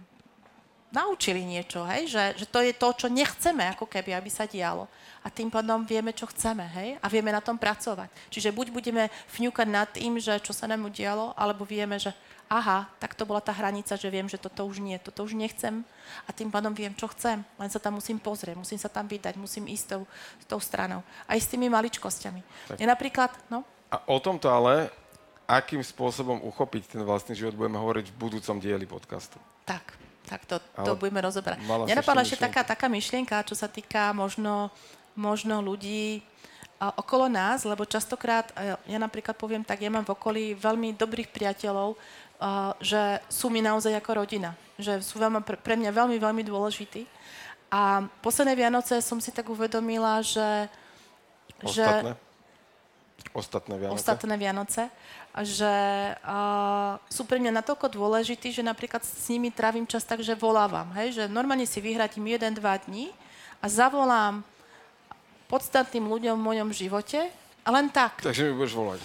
naučili niečo, hej? Že, že to je to, čo nechceme, ako keby, aby sa dialo. A tým pádom vieme, čo chceme, hej? A vieme na tom pracovať. Čiže buď budeme fňukať nad tým, že čo sa nám udialo, alebo vieme, že aha, tak to bola tá hranica, že viem, že toto už nie, toto už nechcem a tým pádom viem, čo chcem. Len sa tam musím pozrieť, musím sa tam vydať, musím ísť tou, tou stranou. Aj s tými maličkosťami. Ja napríklad, no? A o tomto ale, akým spôsobom uchopiť ten vlastný život, budeme hovoriť v budúcom dieli podcastu. Tak. Tak to, to budeme rozoberať. Mňa napadla ešte taká, taká myšlienka, čo sa týka možno, možno ľudí a, okolo nás, lebo častokrát, a, ja napríklad poviem tak, ja mám v okolí veľmi dobrých priateľov, a, že sú mi naozaj ako rodina, že sú veľmi, pre mňa veľmi, veľmi dôležití. A posledné Vianoce som si tak uvedomila, že... Ostatné? Že, Ostatné Vianoce. Ostatné Vianoce, že uh, sú pre mňa natoľko dôležití, že napríklad s nimi trávim čas tak, že volávam, hej, že normálne si vyhradím jeden, dva dní a zavolám podstatným ľuďom v mojom živote a len tak. Takže mi budeš volať.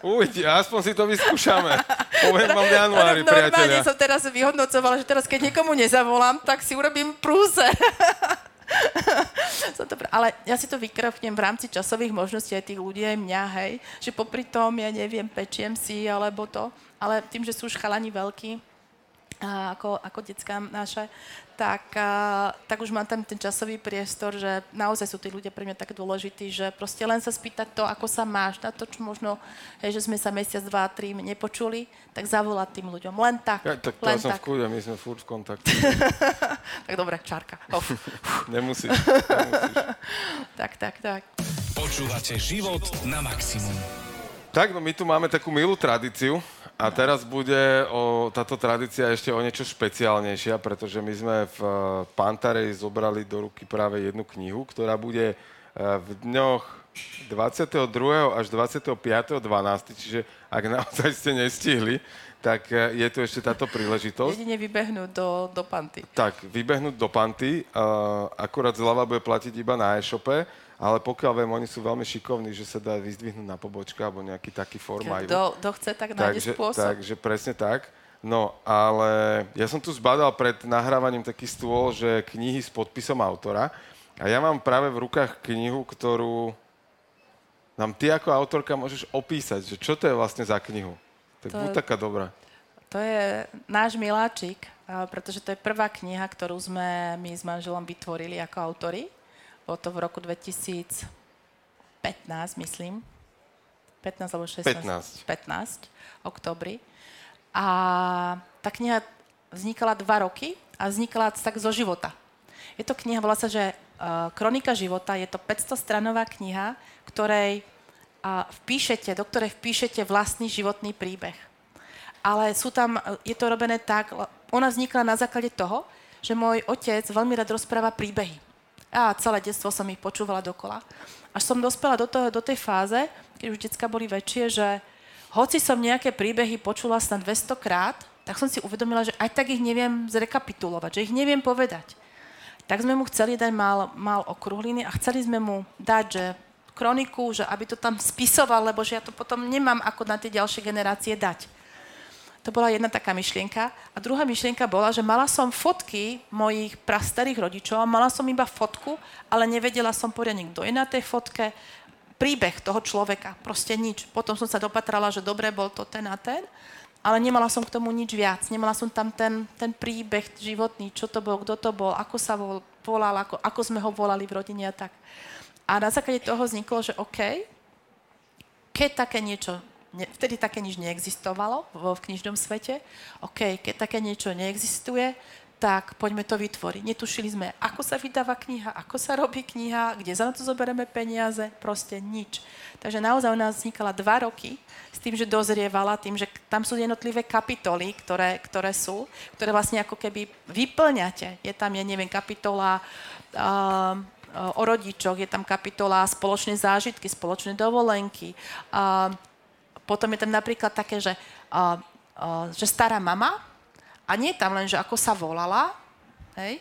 Uď, aspoň si to vyskúšame. Poviem vám v januári, priateľa. Normálne som teraz vyhodnocovala, že teraz keď niekomu nezavolám, tak si urobím prúser. Ale ja si to vykrafnem v rámci časových možností aj tých ľudí, aj mňa, hej. Že popri tom, ja neviem, pečiem si, alebo to. Ale tým, že sú už chalani veľkí, ako, ako decká naše, tak, tak už mám tam ten časový priestor, že naozaj sú tí ľudia pre mňa tak dôležití, že proste len sa spýtať to, ako sa máš, na to, čo možno, hej, že sme sa mesiac, dva, tri nepočuli, tak zavolať tým ľuďom. Len tak, ja, tak len som tak. V kúde, my sme furt v kontakte. Tak dobré, čárka. Nemusíš, nemusíš. Tak, tak, tak. Počúvate Život na maximum. Tak, no my tu máme takú milú tradíciu a teraz bude o, táto tradícia ešte o niečo špeciálnejšia, pretože my sme v Panta Rhei zobrali do ruky práve jednu knihu, ktorá bude v dňoch dvadsiateho druhého až dvadsiateho piateho decembra, čiže ak naozaj ste nestihli, tak je tu ešte táto príležitosť. Jedine vybehnúť do, do Panty. Tak, vybehnúť do Panty, akurát zľava bude platiť iba na e-shope, ale pokiaľ viem, oni sú veľmi šikovní, že sa dá vyzdvihnúť na pobočka, alebo nejaký taký formajú. Kto chce, tak nájde takže, spôsob. Takže presne tak. No, ale ja som tu zbadal pred nahrávaním taký stôl, že knihy s podpisom autora. A ja mám práve v rukách knihu, ktorú nám ty ako autorka môžeš opísať, že čo to je vlastne za knihu. Tak to, buď taká dobrá. To je náš miláčik, pretože to je prvá kniha, ktorú sme my s manželom vytvorili ako autori. Bolo to v roku dvetisícpätnásť, myslím. pätnásť alebo šestnásť. pätnásť. Októbri. A tá kniha vznikala dva roky a vznikala tak zo života. Je to kniha, volá sa, že uh, Kronika života, je to päťstostranová kniha, ktorej uh, vpíšete, do ktorej vpíšete vlastný životný príbeh. Ale sú tam, je to robené tak, ona vznikla na základe toho, že môj otec veľmi rád rozpráva príbehy. A celé detstvo som ich počúvala dokola. Až som dospela do, toho, do tej fáze, keď už decká boli väčšie, že hoci som nejaké príbehy počula snad dvestokrát, tak som si uvedomila, že aj tak ich neviem zrekapitulovať, že ich neviem povedať. Tak sme mu chceli dať mal, mal okrúhliny a chceli sme mu dať, že kroniku, že aby to tam spisoval, lebo že ja to potom nemám ako na tie ďalšie generácie dať. To bola jedna taká myšlienka. A druhá myšlienka bola, že mala som fotky mojich prastarých rodičov a mala som iba fotku, ale nevedela som poriadne, kto je na tej fotke. Príbeh toho človeka, proste nič. Potom som sa dopatrala, že dobre, bol to ten a ten, ale nemala som k tomu nič viac. Nemala som tam ten, ten príbeh životný, čo to bol, kto to bol, ako sa volal, ako, ako sme ho volali v rodine a tak. A na základe toho vzniklo, že OK, keď také niečo... Vtedy také nič neexistovalo v knižnom svete. OK, keď také niečo neexistuje, tak poďme to vytvoriť. Netušili sme, ako sa vydáva kniha, ako sa robí kniha, kde za to zoberieme peniaze, proste nič. Takže naozaj ona vznikala dva roky s tým, že dozrievala, tým, že tam sú jednotlivé kapitoly, ktoré, ktoré sú, ktoré vlastne ako keby vyplňate. Je tam, ja neviem, kapitola... Um, o rodičoch, je tam kapitola spoločné zážitky, spoločné dovolenky, um, potom je tam napríklad také, že, uh, uh, že stará mama, a nie je tam len, že ako sa volala, hej,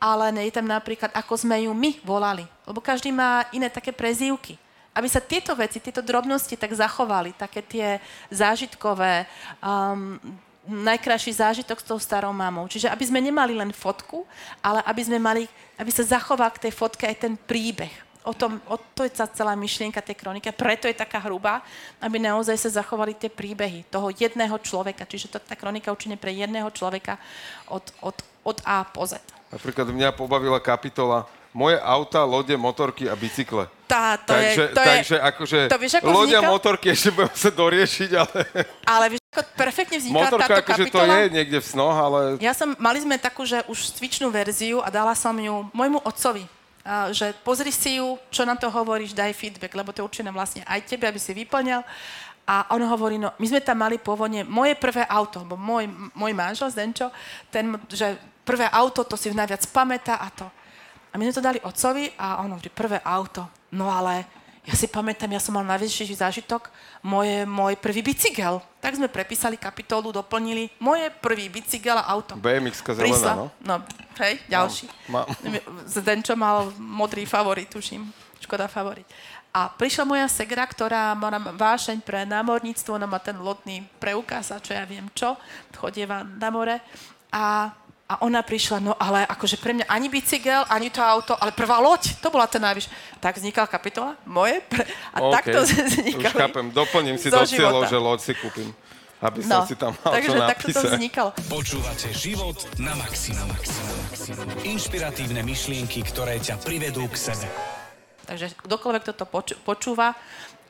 ale nie je tam napríklad, ako sme ju my volali. Lebo každý má iné také prezývky. Aby sa tieto veci, tieto drobnosti tak zachovali, také tie zážitkové, um, najkrajší zážitok s tou starou mamou. Čiže aby sme nemali len fotku, ale aby sme mali, aby sa zachoval k tej fotke aj ten príbeh. O tom, o to je celá myšlienka tej kroniky, preto je taká hrubá, aby naozaj sa zachovali tie príbehy toho jedného človeka. Čiže to, tá kronika určite pre jedného človeka od, od, od A po Z. Napríklad mňa pobavila kapitola Moje auta, lode, motorky a bicykle. Tá, to takže, je, to takže je, akože to vieš, ako lode a motorky ešte budem sa doriešiť, ale... Ale vieš, ako perfektne vznikla motorka, táto akože kapitola. Motorka, akože to je niekde v snoch, ale... Ja som, mali sme takú, že už cvičnú verziu a dala som ju môjmu otcovi. Že pozri si ju, čo na to hovoríš, daj feedback, lebo to určite vlastne aj tebe, aby si vyplňal. A on hovorí, no my sme tam mali pôvodne moje prvé auto, lebo môj, môj manžel, Zdenčo, ten, že prvé auto, to si najviac pamätá a to. A my sme to dali otcovi a on hovorí, prvé auto, no ale ja si pamätám, ja som mal najväčší zážitok, moje, môj prvý bicykel. Tak sme prepísali kapitolu, doplnili moje prvý bicykel a auto. bé em iks-ka zelená, no? No. Hej, ďalší. Mám, mám. Zdenčo mal modrý favorit, tuším. Škoda favorit. A prišla moja segra, ktorá má vášeň pre námorníctvo, ona má ten lodný preukaz a čo ja viem čo, chodieva na more. A, a ona prišla, no ale akože pre mňa ani bicykel, ani to auto, ale prvá loď, to bola ten najvyššia. Tak vznikala kapitola moje. Pre... A okay. Takto vznikali. Už chápem, doplním si do cieľov, že loď si kúpim. aby som no, si tam mal takže čo napísať. Takže takto to vznikalo. Počúvate Život na maximum. Inšpiratívne myšlienky, ktoré ťa privedú k sebe. Takže kdokoľvek toto poču- počúva,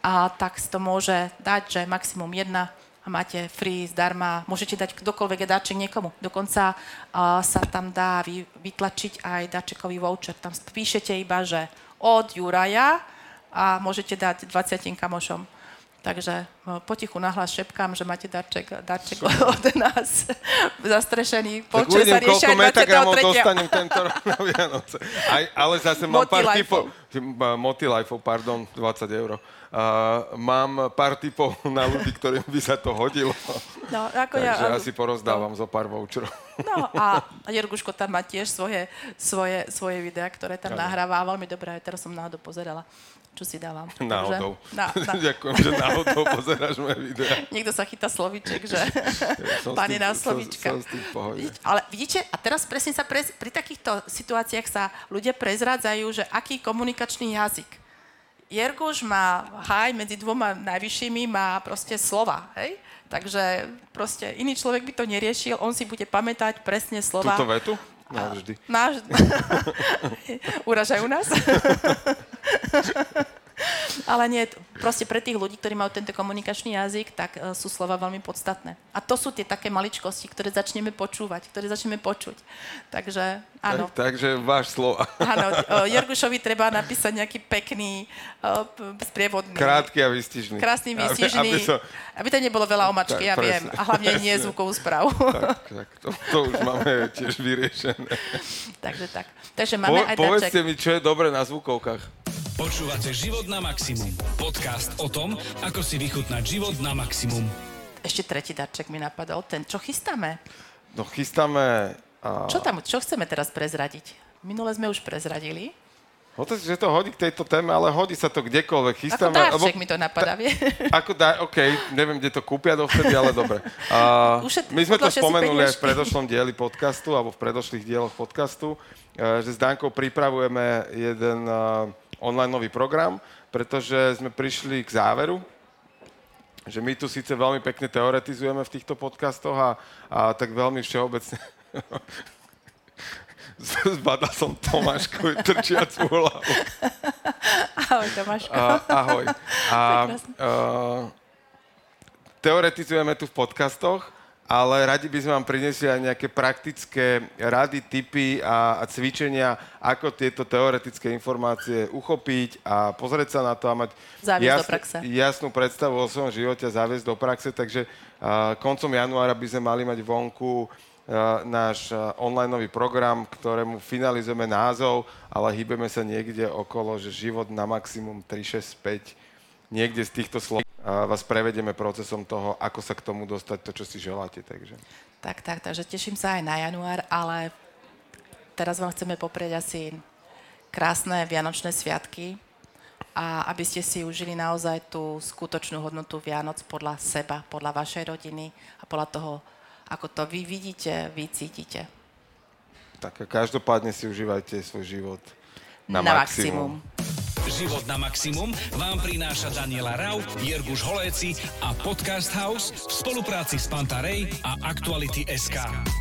a tak si to môže dať, že maximum jedna a máte free, zdarma. Môžete dať kdokoľvek dáček niekomu. Dokonca uh, sa tam dá vy- vytlačiť aj dáčekový voucher. Tam píšete iba, že od Juraja a môžete dať dvadsiatim kamošom. Takže potichu nahlas šepkám, že máte darček, darček od nás zastrešený. Počas sa riešia aj dvadsiateho tretieho. Tak uvidím, koľko metagramov dostanem tento rok na Vianoce. Aj, ale zase mám pár tipov. Motilife, pardon, dvadsať eur. Uh, mám pár tipov na ľudí, ktorým by sa to hodilo. No, ako takže ja, asi porozdávam no. zo pár voucherov. No a Jerguško tam má tiež svoje, svoje, svoje videá, ktoré tam aj nahráva. Veľmi dobré, teraz som náhodou pozerala, čo si dávam. Náhodou. Na, na. Ďakujem, že náhodou pozeráš moje videá. Niekto sa chytá slovíček, že panená slovíčka. Som s tým v pohode. Ale vidíte, a teraz presne sa prez, pri takýchto situáciách sa ľudia prezrádzajú, že aký komunikačný jazyk. Jerguš má haj medzi dvoma najvyššími, má proste slova, hej? Takže proste iný človek by to neriešil, on si bude pamätať presne slova. Túto vetu? Navždy. Navždy. Uražajú nás? Ale nie, proste pre tých ľudí, ktorí majú tento komunikačný jazyk, tak e, sú slova veľmi podstatné. A to sú tie také maličkosti, ktoré začneme počúvať, ktoré začneme počuť. Takže, áno. Tak, takže váš slova. Áno, e, Jergušovi treba napísať nejaký pekný, e, sprievodný. Krátky a výstižný. Krásny, výstižný. Aby, aby, so... aby to nebolo veľa omačky, tak, ja presne, viem. A hlavne presne. Nie zvukovú správu. Tak, tak. To, to už máme tiež vyriešené. Takže tak. Takže máme po, aj daček. Povedzte mi, čo je dobré na zvukovkách. Počúvate Život na maximum. Podcast o tom, ako si vychutnať život na maximum. Ešte tretí darček mi napadol. Ten, čo chystáme? No chystáme... A... Čo tam, čo chceme teraz prezradiť? Minule sme už prezradili. Otec, že to hodí k tejto téme, ale hodí sa to kdekoľvek. Chystáme, ako darček lebo... mi to napadá, vie? Ako dá... OK, neviem, kde to kúpia dovtedy, ale dobre. A... Ušet... My sme to spomenuli aj v predošlom dieli podcastu, alebo v predošlých dieloch podcastu, že s Dankou pripravujeme jeden... online nový program, pretože sme prišli k záveru, že my tu síce veľmi pekne teoretizujeme v týchto podcastoch a, a tak veľmi všeobecne... Zbadal som Tomášku trčiacu hlavu. Ahoj, Tomáško. A, ahoj. A, a, teoretizujeme tu v podcastoch, ale radi by sme vám priniesli aj nejaké praktické rady, tipy a, a cvičenia, ako tieto teoretické informácie uchopiť a pozrieť sa na to a mať jasn, jasnú predstavu o svojom živote a zaviesť do praxe. Takže uh, koncom januára by sme mali mať vonku uh, náš uh, onlineový program, ktorému finalizujeme názov, ale hýbeme sa niekde okolo, že život na maximum tri šesť päť, niekde z týchto slov. A vás prevedieme procesom toho, ako sa k tomu dostať, to, čo si želáte, takže. Tak, tak, takže teším sa aj na január, ale teraz vám chceme poprieť asi krásne vianočné sviatky a aby ste si užili naozaj tú skutočnú hodnotu Vianoc podľa seba, podľa vašej rodiny a podľa toho, ako to vy vidíte, vy cítite. Tak, každopádne si užívajte svoj život na, na maximum. maximum. Život na maximum vám prináša Daniela Rau, Jerguš Holéczy a Podcast House v spolupráci s Panta Rhei a aktuality bodka es ká.